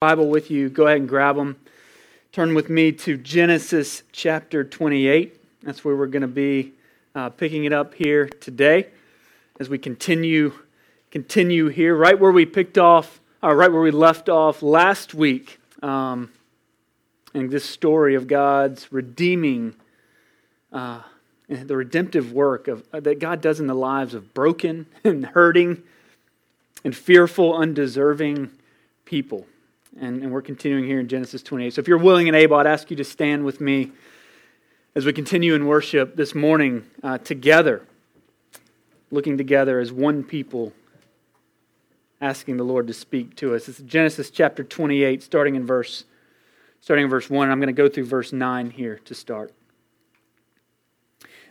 Bible with you, go ahead and grab them. Turn with me to Genesis chapter 28. That's where we're going to be picking it up here today as we continue here right where we picked off, right where we left off last week, and this story of God's redeeming, the redemptive work of that God does in the lives of broken and hurting and fearful, undeserving people. And we're continuing here in Genesis 28. So if you're willing and able, I'd ask you to stand with me as we continue in worship this morning together, looking together as one people, asking the Lord to speak to us. It's Genesis chapter 28, starting in verse 1. And I'm going to go through verse 9 here to start.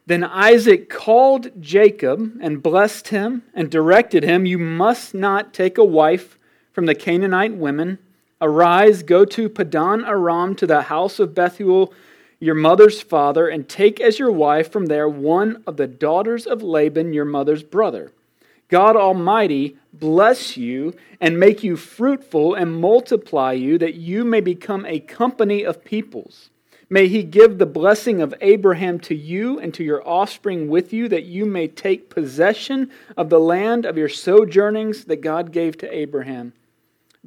Then Isaac called Jacob and blessed him and directed him, "You must not take a wife from the Canaanite women. Arise, go to Paddan Aram, to the house of Bethuel, your mother's father, and take as your wife from there one of the daughters of Laban, your mother's brother. God Almighty bless you and make you fruitful and multiply you, that you may become a company of peoples. May He give the blessing of Abraham to you and to your offspring with you, that you may take possession of the land of your sojournings that God gave to Abraham."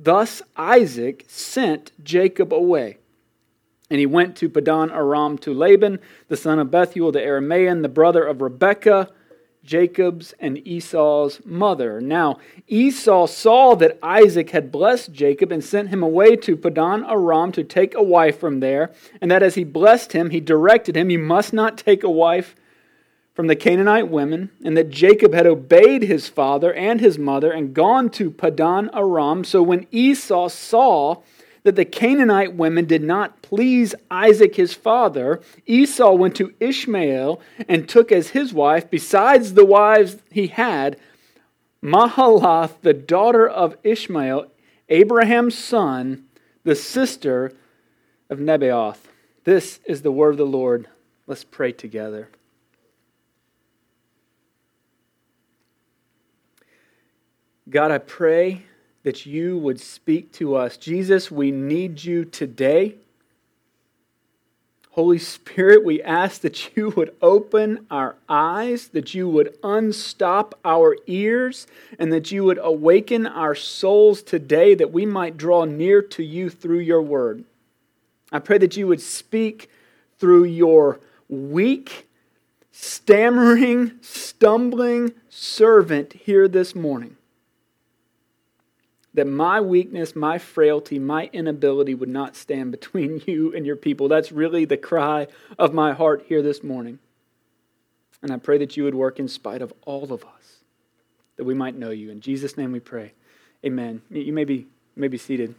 Thus Isaac sent Jacob away, and he went to Paddan Aram to Laban, the son of Bethuel, the Aramean, the brother of Rebekah, Jacob's and Esau's mother. Now Esau saw that Isaac had blessed Jacob and sent him away to Paddan Aram to take a wife from there, and that as he blessed him, he directed him, "You must not take a wife from the Canaanite women," and that Jacob had obeyed his father and his mother and gone to Paddan Aram. So when Esau saw that the Canaanite women did not please Isaac his father, Esau went to Ishmael and took as his wife, besides the wives he had, Mahalath, the daughter of Ishmael, Abraham's son, the sister of Nebaioth. This is the word of the Lord. Let's pray together. God, I pray that you would speak to us. Jesus, we need you today. Holy Spirit, we ask that you would open our eyes, that you would unstop our ears, and that you would awaken our souls today, that we might draw near to you through your word. I pray that you would speak through your weak, stammering, stumbling servant here this morning, that my weakness, my frailty, my inability would not stand between you and your people. That's really the cry of my heart here this morning. And I pray that you would work in spite of all of us, that we might know you. In Jesus' name we pray. Amen. You may be seated.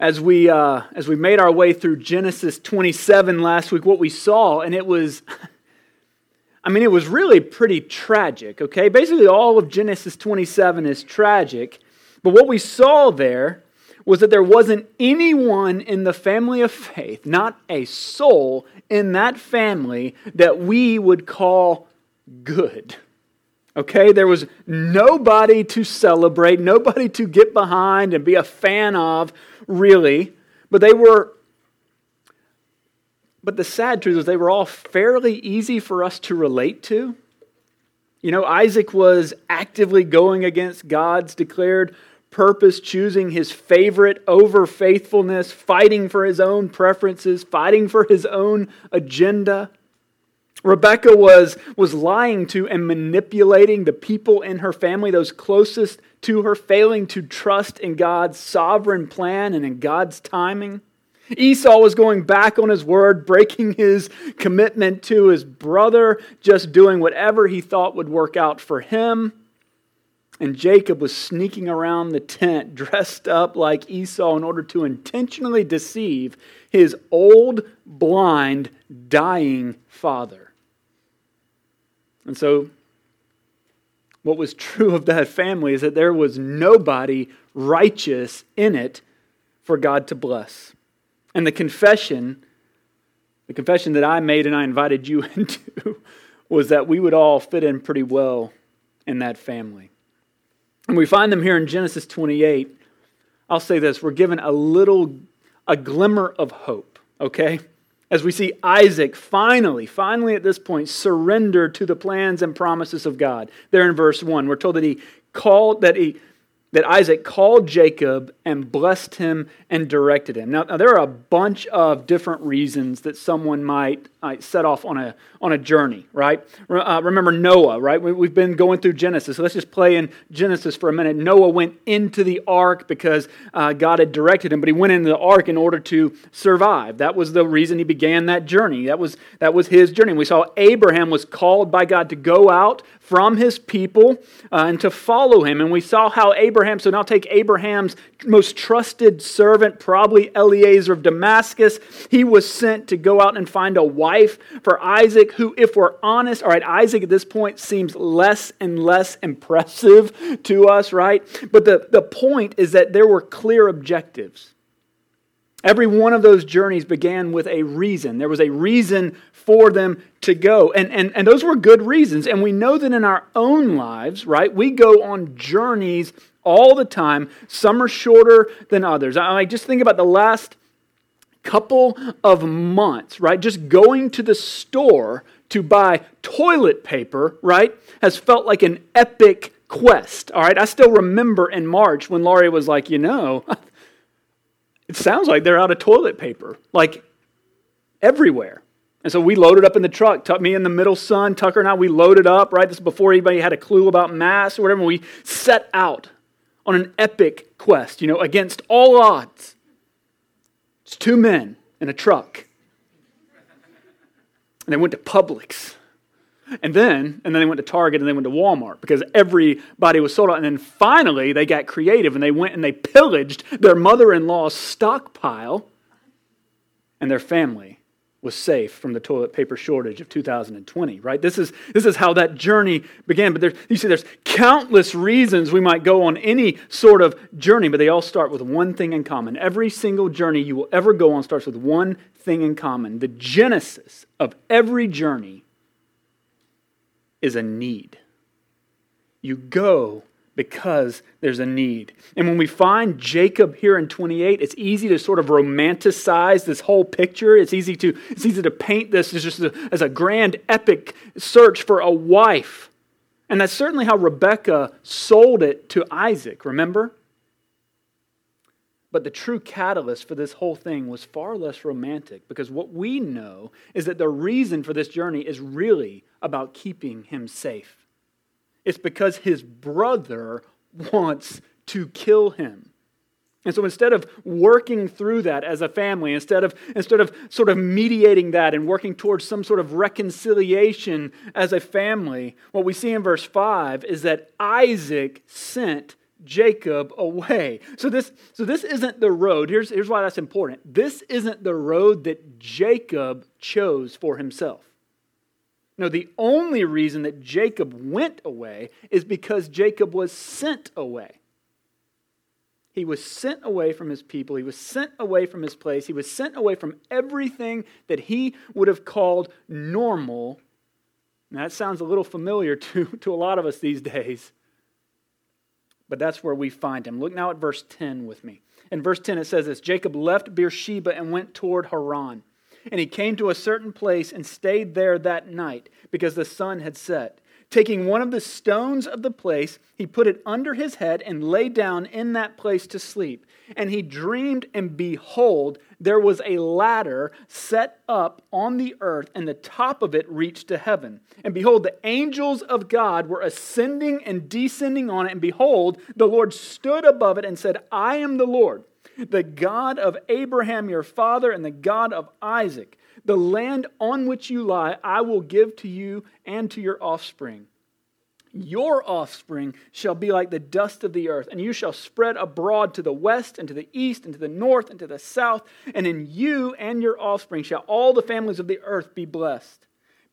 As we made our way through Genesis 27 last week, what we saw, and it was... it was really pretty tragic, okay? Basically, all of Genesis 27 is tragic. But what we saw there was that there wasn't anyone in the family of faith, not a soul in that family that we would call good, okay? There was nobody to celebrate, nobody to get behind and be a fan of, really. But the sad truth is they were all fairly easy for us to relate to. You know, Isaac was actively going against God's declared purpose, choosing his favorite over faithfulness, fighting for his own preferences, fighting for his own agenda. Rebekah was lying to and manipulating the people in her family, those closest to her, failing to trust in God's sovereign plan and in God's timing. Esau was going back on his word, breaking his commitment to his brother, just doing whatever he thought would work out for him. And Jacob was sneaking around the tent, dressed up like Esau, in order to intentionally deceive his old, blind, dying father. And so, what was true of that family is that there was nobody righteous in it for God to bless. And the confession that I made and I invited you into was that we would all fit in pretty well in that family. And we find them here in Genesis 28, I'll say this, we're given a glimmer of hope, okay? As we see Isaac finally at this point, surrender to the plans and promises of God. There in verse 1, we're told that Isaac called Jacob and blessed him and directed him. Now there are a bunch of different reasons that someone might set off on a journey, right? Remember Noah, right? We've been going through Genesis, so let's just play in Genesis for a minute. Noah went into the ark because God had directed him, but he went into the ark in order to survive. That was the reason he began that journey. That was his journey. We saw Abraham was called by God to go out from his people and to follow him, and we saw how so now take Abraham's most trusted servant, probably Eliezer of Damascus. He was sent to go out and find a wife for Isaac, who, if we're honest, all right, Isaac at this point seems less and less impressive to us, right? But the point is that there were clear objectives. Every one of those journeys began with a reason. There was a reason for them to go. And those were good reasons. And we know that in our own lives, right, we go on journeys all the time. Some are shorter than others. I just think about the last couple of months, right? Just going to the store to buy toilet paper, right, has felt like an epic quest, all right? I still remember in March when Laurie was like, you know, it sounds like they're out of toilet paper, like everywhere. And so we loaded up in the truck, me and the middle son, Tucker and I, we loaded up, right? This is before anybody had a clue about masks or whatever. We set out on an epic quest, you know, against all odds. It's two men in a truck. And they went to Publix. And then they went to Target, and they went to Walmart because everybody was sold out. And then finally they got creative, and they went and they pillaged their mother-in-law's stockpile, and their family was safe from the toilet paper shortage of 2020, right? This is how that journey began. But there's countless reasons we might go on any sort of journey, but they all start with one thing in common. Every single journey you will ever go on starts with one thing in common. The genesis of every journey is a need. You go because there's a need. And when we find Jacob here in 28, it's easy to sort of romanticize this whole picture. It's easy to paint this as just as a grand epic search for a wife. And that's certainly how Rebekah sold it to Isaac, remember? But the true catalyst for this whole thing was far less romantic, because what we know is that the reason for this journey is really about keeping him safe. It's because his brother wants to kill him. And so instead of working through that as a family, instead of sort of mediating that and working towards some sort of reconciliation as a family, what we see in verse 5 is that Isaac sent Jacob away. So this isn't the road. Here's why that's important. This isn't the road that Jacob chose for himself. No, the only reason that Jacob went away is because Jacob was sent away. He was sent away from his people. He was sent away from his place. He was sent away from everything that he would have called normal. Now, that sounds a little familiar to a lot of us these days, but that's where we find him. Look now at verse 10 with me. In verse 10 it says this, Jacob left Beersheba and went toward Haran. And he came to a certain place and stayed there that night because the sun had set. Taking one of the stones of the place, he put it under his head and lay down in that place to sleep. And he dreamed, and behold, there was a ladder set up on the earth, and the top of it reached to heaven. And behold, the angels of God were ascending and descending on it. And behold, the Lord stood above it and said, I am the Lord, the God of Abraham your father and the God of Isaac. The land on which you lie I will give to you and to your offspring. Your offspring shall be like the dust of the earth, and you shall spread abroad to the west and to the east and to the north and to the south, and in you and your offspring shall all the families of the earth be blessed.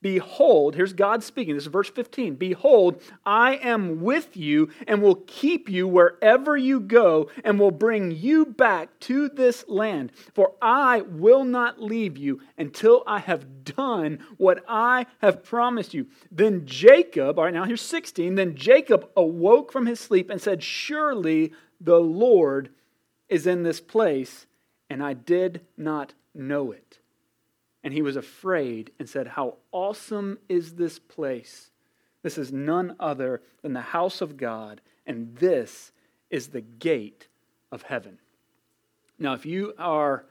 Behold, here's God speaking, this is verse 15, behold, I am with you and will keep you wherever you go and will bring you back to this land, for I will not leave you until I have done what I have promised you. Then Jacob, all right, now here's 16, then Jacob awoke from his sleep and said, surely the Lord is in this place, and I did not know it. And he was afraid and said, how awesome is this place? This is none other than the house of God, and this is the gate of heaven. Now, if you are,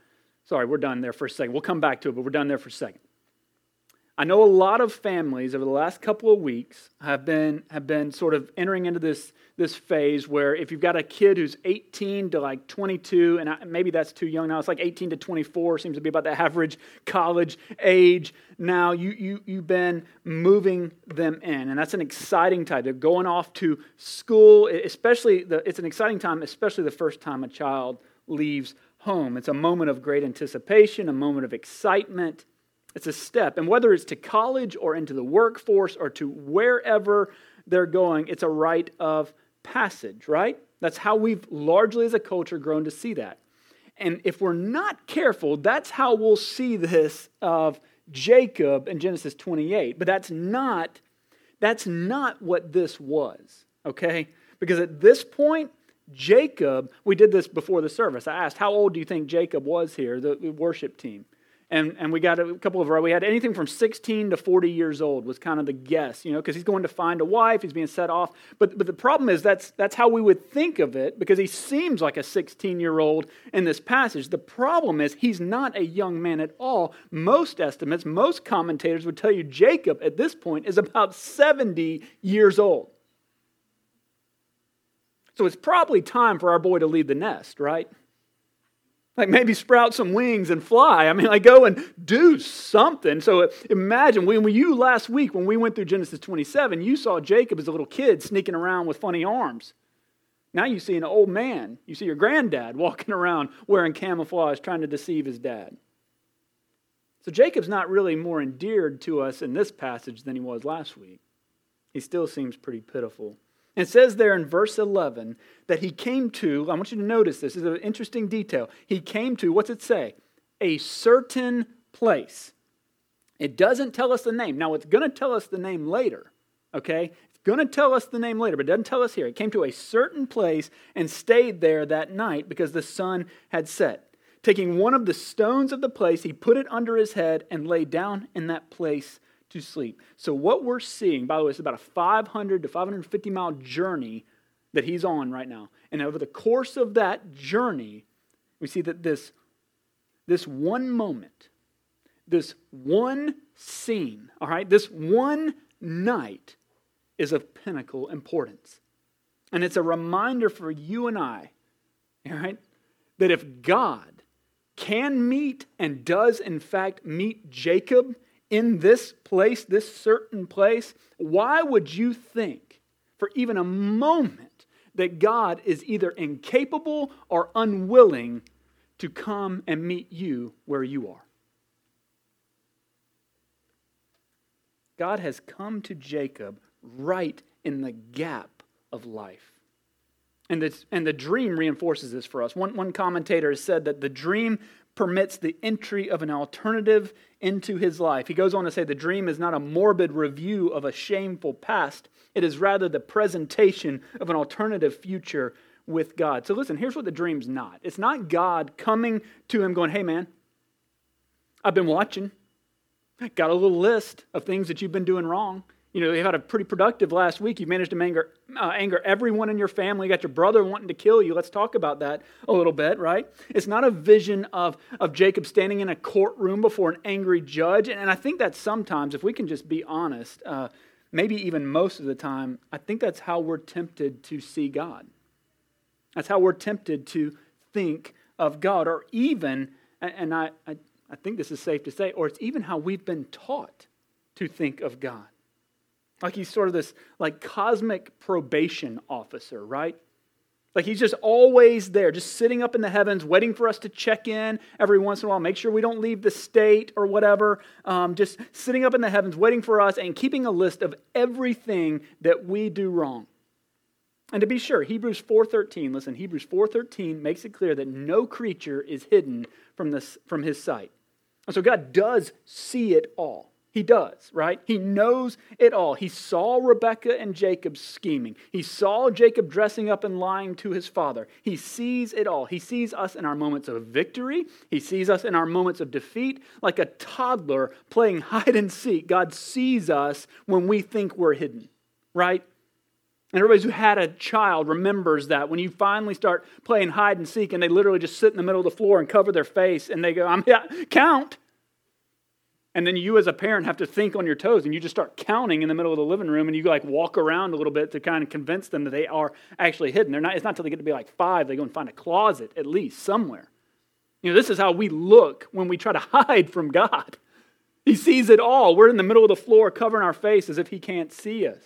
sorry, we're done there for a second. We'll come back to it, but we're done there for a second. I know a lot of families over the last couple of weeks have been sort of entering into this phase where if you've got a kid who's 18 to like 22, and maybe that's too young now, it's like 18 to 24 seems to be about the average college age now, you've been moving them in, and that's an exciting time. They're going off to school, it's an exciting time, especially the first time a child leaves home. It's a moment of great anticipation, a moment of excitement. It's a step, and whether it's to college or into the workforce or to wherever they're going, it's a rite of passage, right? That's how we've largely as a culture grown to see that. And if we're not careful, that's how we'll see this of Jacob in Genesis 28. But that's not what this was, okay? Because at this point, Jacob, we did this before the service. I asked, how old do you think Jacob was here, the worship team? And we got a couple of our, we had anything from 16 to 40 years old was kind of the guess, because he's going to find a wife, he's being set off. But the problem is that's how we would think of it, because he seems like a 16-year-old in this passage. The problem is he's not a young man at all. Most estimates, most commentators would tell you Jacob at this point is about 70 years old. So it's probably time for our boy to leave the nest, right? Like maybe sprout some wings and fly. I mean, like go and do something. So imagine when we went through Genesis 27, you saw Jacob as a little kid sneaking around with funny arms. Now you see an old man. You see your granddad walking around wearing camouflage trying to deceive his dad. So Jacob's not really more endeared to us in this passage than he was last week. He still seems pretty pitiful. And it says there in verse 11 that he came to, I want you to notice this, is an interesting detail. He came to, what's it say? A certain place. It doesn't tell us the name. Now, it's going to tell us the name later, okay? It's going to tell us the name later, but it doesn't tell us here. He came to a certain place and stayed there that night because the sun had set. Taking one of the stones of the place, he put it under his head and lay down in that place to sleep. So what we're seeing, by the way, it's about a 500 to 550 mile journey that he's on right now. And over the course of that journey, we see that this one moment, this one scene, all right, this one night is of pinnacle importance. And it's a reminder for you and I, all right, that if God can meet and does in fact meet Jacob in this place, this certain place, why would you think for even a moment that God is either incapable or unwilling to come and meet you where you are? God has come to Jacob right in the gap of life. And the dream reinforces this for us. One commentator has said that the dream permits the entry of an alternative into his life. He goes on to say the dream is not a morbid review of a shameful past. It is rather the presentation of an alternative future with God. So listen, here's what the dream's not. It's not God coming to him going, hey man, I've been watching. Got a little list of things that you've been doing wrong. You had a pretty productive last week. You managed to anger everyone in your family. You got your brother wanting to kill you. Let's talk about that a little bit, right? It's not a vision of Jacob standing in a courtroom before an angry judge. And I think that sometimes, if we can just be honest, maybe even most of the time, I think that's how we're tempted to see God. That's how we're tempted to think of God. Or even, and I think this is safe to say, or it's even how we've been taught to think of God. Like he's sort of this like cosmic probation officer, right? Like he's just always there, just sitting up in the heavens, waiting for us to check in every once in a while, make sure we don't leave the state or whatever. Just sitting up in the heavens, waiting for us and keeping a list of everything that we do wrong. And to be sure, Hebrews 4:13 makes it clear that no creature is hidden from his sight. And so God does see it all. He does, right? He knows it all. He saw Rebekah and Jacob scheming. He saw Jacob dressing up and lying to his father. He sees it all. He sees us in our moments of victory. He sees us in our moments of defeat. Like a toddler playing hide and seek, God sees us when we think we're hidden, right? And everybody who had a child remembers that when you finally start playing hide and seek and they literally just sit in the middle of the floor and cover their face and they go, count. And then you as a parent have to think on your toes and you just start counting in the middle of the living room and you like walk around a little bit to kind of convince them that they are actually hidden. It's not until they get to be like 5, they go and find a closet at least somewhere. This is how we look when we try to hide from God. He sees it all. We're in the middle of the floor covering our face as if he can't see us.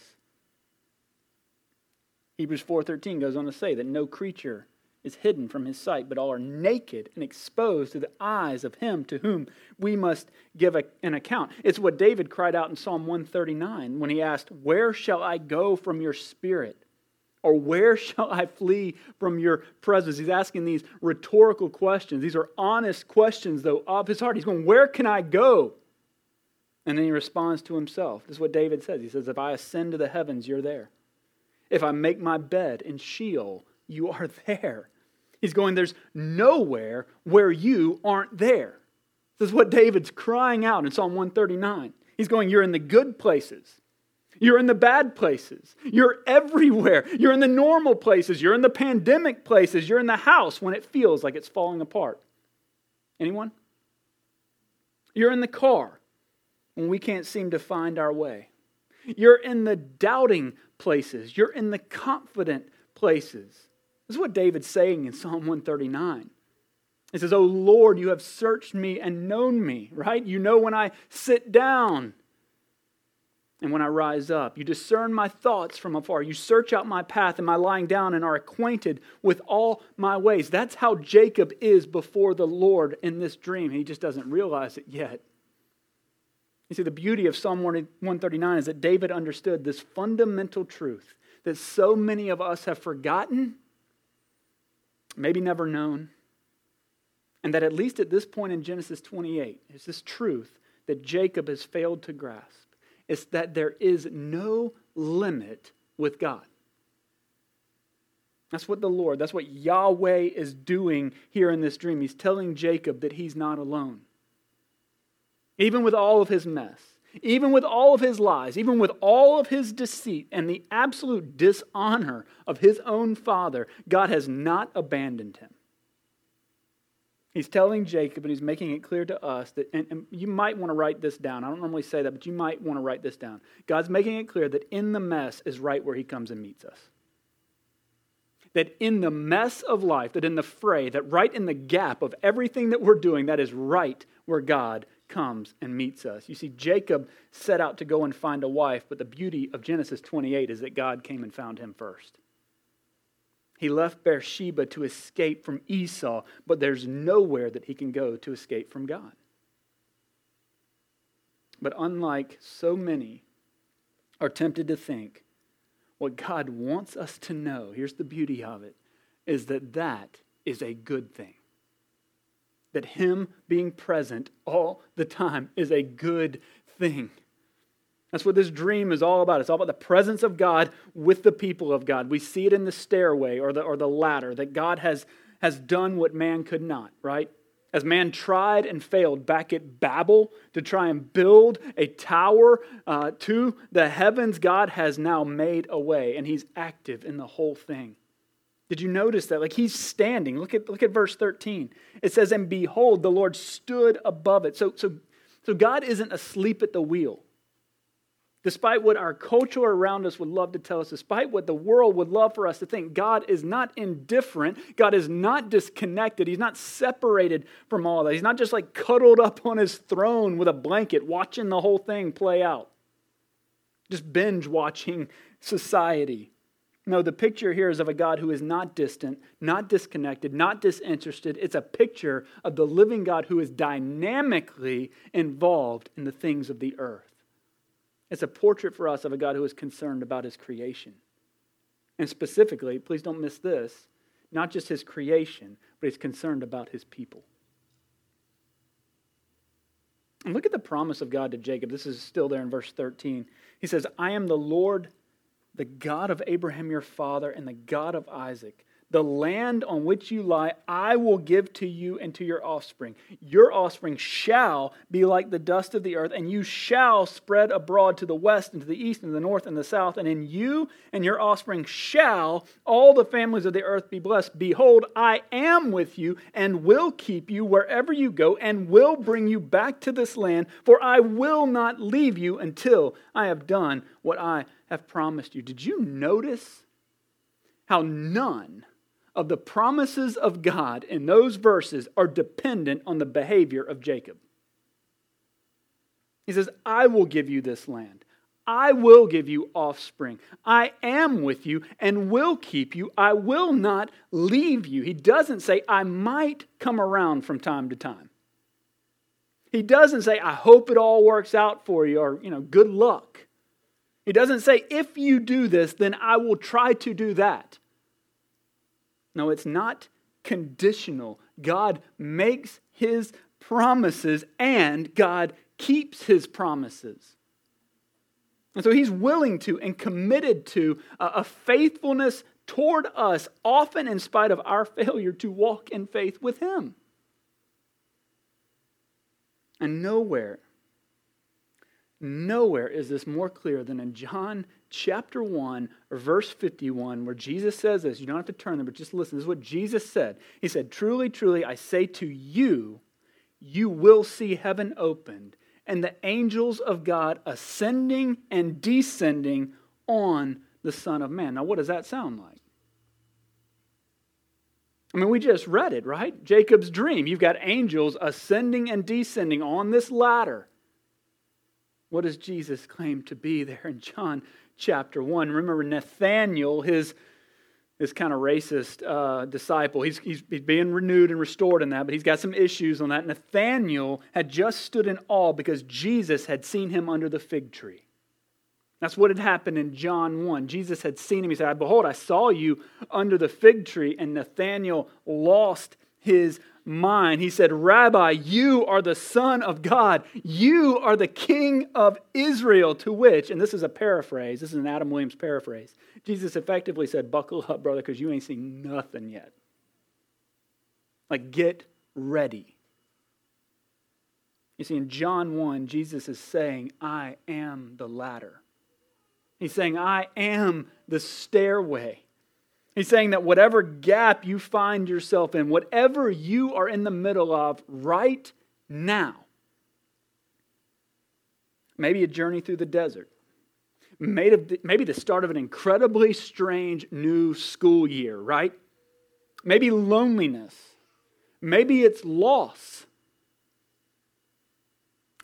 Hebrews 4:13 goes on to say that no creature is hidden from his sight, but all are naked and exposed to the eyes of him to whom we must give an account. It's what David cried out in Psalm 139 when he asked, "Where shall I go from your spirit? Or where shall I flee from your presence?" He's asking these rhetorical questions. These are honest questions, though, of his heart. He's going, where can I go? And then he responds to himself. This is what David says. He says, if I ascend to the heavens, you're there. If I make my bed in Sheol, you are there. He's going, there's nowhere where you aren't there. This is what David's crying out in Psalm 139. He's going, you're in the good places. You're in the bad places. You're everywhere. You're in the normal places. You're in the pandemic places. You're in the house when it feels like it's falling apart. Anyone? You're in the car when we can't seem to find our way. You're in the doubting places. You're in the confident places. This is what David's saying in Psalm 139. It says, "O Lord, you have searched me and known me," right? You know when I sit down and when I rise up. You discern my thoughts from afar. You search out my path and my lying down and are acquainted with all my ways. That's how Jacob is before the Lord in this dream. He just doesn't realize it yet. You see, the beauty of Psalm 139 is that David understood this fundamental truth that so many of us have forgotten, maybe never known, and that at least at this point in Genesis 28, it's this truth that Jacob has failed to grasp. It's that there is no limit with God. That's what the Lord, that's what Yahweh is doing here in this dream. He's telling Jacob that he's not alone. Even with all of his mess, even with all of his lies, even with all of his deceit and the absolute dishonor of his own father, God has not abandoned him. He's telling Jacob, and he's making it clear to us that, and you might want to write this down. I don't normally say that, but you might want to write this down. God's making it clear that in the mess is right where he comes and meets us. That in the mess of life, that in the fray, that right in the gap of everything that we're doing, that is right where God comes and meets us. You see, Jacob set out to go and find a wife, but the beauty of Genesis 28 is that God came and found him first. He left Beersheba to escape from Esau, but there's nowhere that he can go to escape from God. But unlike so many are tempted to think, what God wants us to know, here's the beauty of it, is that that is a good thing. That him being present all the time is a good thing. That's what this dream is all about. It's all about the presence of God with the people of God. We see it in the stairway or the ladder, that God has done what man could not, right? As man tried and failed back at Babel to try and build a tower to the heavens, God has now made a way, and he's active in the whole thing. Did you notice that? Like he's standing. Look at verse 13. It says, "And behold, the Lord stood above it." So God isn't asleep at the wheel. Despite what our culture around us would love to tell us, despite what the world would love for us to think, God is not indifferent. God is not disconnected. He's not separated from all that. He's not just like cuddled up on his throne with a blanket, watching the whole thing play out. Just binge watching society. No, the picture here is of a God who is not distant, not disconnected, not disinterested. It's a picture of the living God who is dynamically involved in the things of the earth. It's a portrait for us of a God who is concerned about his creation. And specifically, please don't miss this, not just his creation, but he's concerned about his people. And look at the promise of God to Jacob. This is still there in verse 13. He says, I am the Lord, the God of Abraham your father, and the God of Isaac. The land on which you lie, I will give to you and to your offspring. Your offspring shall be like the dust of the earth, and you shall spread abroad to the west and to the east and the north and the south. And in you and your offspring shall all the families of the earth be blessed. Behold, I am with you and will keep you wherever you go and will bring you back to this land, for I will not leave you until I have done what I have promised you. Did you notice how none of the promises of God in those verses are dependent on the behavior of Jacob? He says, I will give you this land. I will give you offspring. I am with you and will keep you. I will not leave you. He doesn't say, I might come around from time to time. He doesn't say, I hope it all works out for you, or, good luck. He doesn't say, if you do this, then I will try to do that. No, it's not conditional. God makes his promises and God keeps his promises. And so he's willing to and committed to a faithfulness toward us, often in spite of our failure to walk in faith with him. And nowhere is this more clear than in John chapter 1, verse 51, where Jesus says this. You don't have to turn there, but just listen. This is what Jesus said. He said, truly, truly, I say to you, you will see heaven opened and the angels of God ascending and descending on the Son of Man. Now, what does that sound like? We just read it, right? Jacob's dream. You've got angels ascending and descending on this ladder. What does Jesus claim to be there in John chapter 1? Remember Nathanael, his kind of racist disciple. He's being renewed and restored in that, but he's got some issues on that. Nathanael had just stood in awe because Jesus had seen him under the fig tree. That's what had happened in John 1. Jesus had seen him. He said, behold, I saw you under the fig tree. And Nathanael lost his mind. He said, Rabbi, you are the Son of God. You are the King of Israel. To which, and this is a paraphrase, this is an Adam Williams paraphrase, Jesus effectively said, buckle up, brother, because you ain't seen nothing yet. Get ready. You see, in John 1, Jesus is saying, I am the ladder. He's saying, I am the stairway. He's saying that whatever gap you find yourself in, whatever you are in the middle of right now, maybe a journey through the desert, maybe the start of an incredibly strange new school year, right? Maybe loneliness. Maybe it's loss.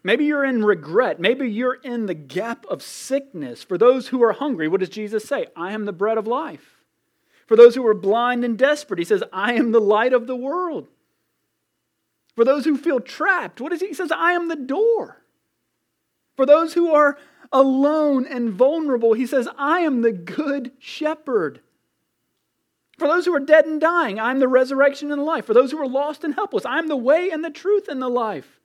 Maybe you're in regret. Maybe you're in the gap of sickness. For those who are hungry, what does Jesus say? I am the bread of life. For those who are blind and desperate, he says, I am the light of the world. For those who feel trapped, what is he? He says, I am the door. For those who are alone and vulnerable, he says, I am the good shepherd. For those who are dead and dying, I am the resurrection and life. For those who are lost and helpless, I am the way and the truth and the life.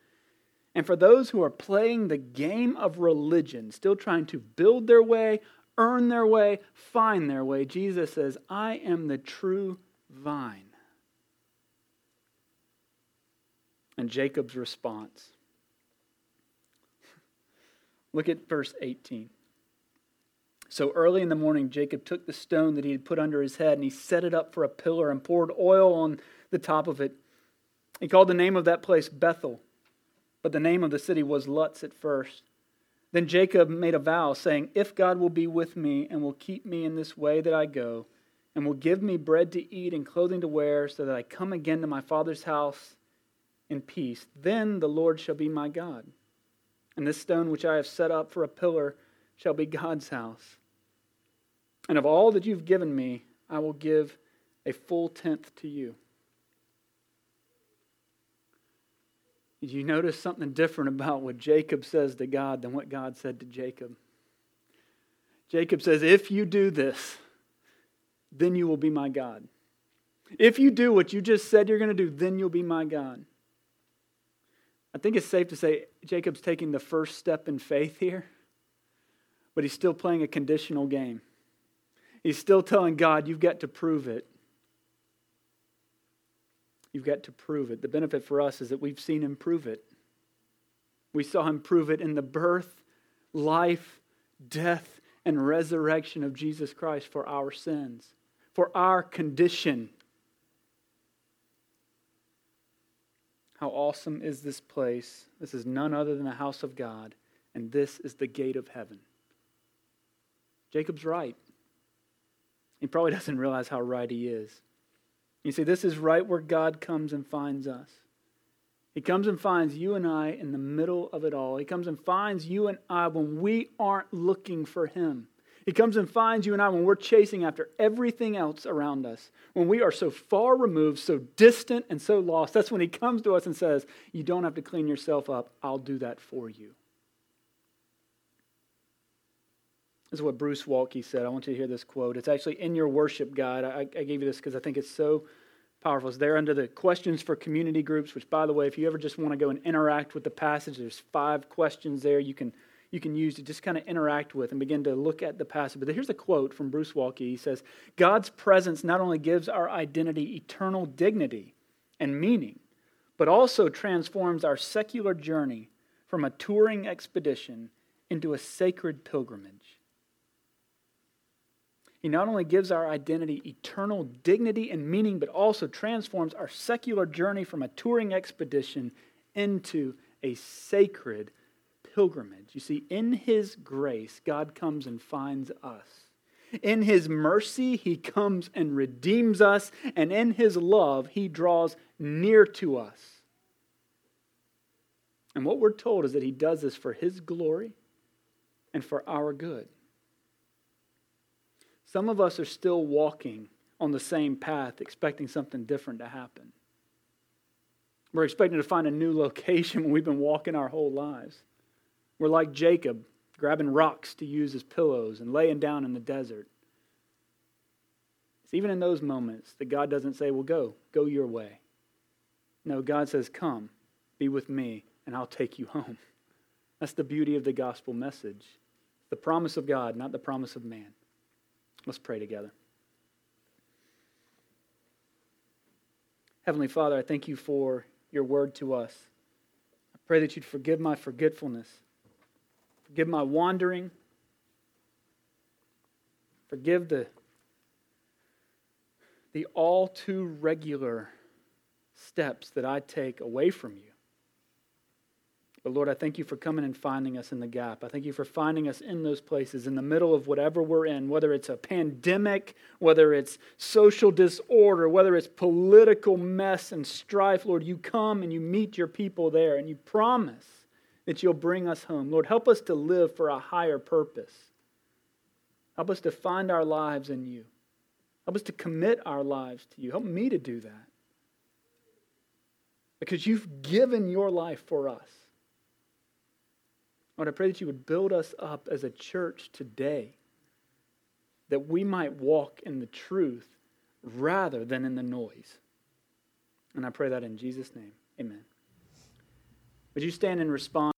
And for those who are playing the game of religion, still trying to build their way, earn their way, find their way, Jesus says, I am the true vine. And Jacob's response. Look at verse 18. So early in the morning, Jacob took the stone that he had put under his head and he set it up for a pillar and poured oil on the top of it. He called the name of that place Bethel, but the name of the city was Luz at first. Then Jacob made a vow, saying, if God will be with me and will keep me in this way that I go, and will give me bread to eat and clothing to wear, so that I come again to my father's house in peace, then the Lord shall be my God. And this stone which I have set up for a pillar shall be God's house. And of all that you've given me, I will give a full tenth to you. Did you notice something different about what Jacob says to God than what God said to Jacob? Jacob says, if you do this, then you will be my God. If you do what you just said you're going to do, then you'll be my God. I think it's safe to say Jacob's taking the first step in faith here, but he's still playing a conditional game. He's still telling God, you've got to prove it. You've got to prove it. The benefit for us is that we've seen him prove it. We saw him prove it in the birth, life, death, and resurrection of Jesus Christ for our sins, for our condition. How awesome is this place? This is none other than the house of God, and this is the gate of heaven. Jacob's right. He probably doesn't realize how right he is. You see, this is right where God comes and finds us. He comes and finds you and I in the middle of it all. He comes and finds you and I when we aren't looking for him. He comes and finds you and I when we're chasing after everything else around us. When we are so far removed, so distant, and so lost, that's when he comes to us and says, you don't have to clean yourself up. I'll do that for you. This is what Bruce Waltke said. I want you to hear this quote. It's actually in your worship guide. I gave you this because I think it's so powerful. It's there under the questions for community groups, which, by the way, if you ever just want to go and interact with the passage, there's 5 questions there you can use to just kind of interact with and begin to look at the passage. But here's a quote from Bruce Waltke. He says, God's presence not only gives our identity eternal dignity and meaning, but also transforms our secular journey from a touring expedition into a sacred pilgrimage. He not only gives our identity eternal dignity and meaning, but also transforms our secular journey from a touring expedition into a sacred pilgrimage. You see, in his grace, God comes and finds us. In his mercy, he comes and redeems us. And in his love, he draws near to us. And what we're told is that he does this for his glory and for our good. Some of us are still walking on the same path, expecting something different to happen. We're expecting to find a new location when we've been walking our whole lives. We're like Jacob, grabbing rocks to use as pillows and laying down in the desert. It's even in those moments that God doesn't say, well, go your way. No, God says, come, be with me, and I'll take you home. That's the beauty of the gospel message. The promise of God, not the promise of man. Let's pray together. Heavenly Father, I thank you for your word to us. I pray that you'd forgive my forgetfulness, forgive my wandering, forgive the all too regular steps that I take away from you. But Lord, I thank you for coming and finding us in the gap. I thank you for finding us in those places, in the middle of whatever we're in, whether it's a pandemic, whether it's social disorder, whether it's political mess and strife. Lord, you come and you meet your people there, and you promise that you'll bring us home. Lord, help us to live for a higher purpose. Help us to find our lives in you. Help us to commit our lives to you. Help me to do that. Because you've given your life for us. Lord, I pray that you would build us up as a church today, that we might walk in the truth rather than in the noise. And I pray that in Jesus' name, amen. Would you stand and respond?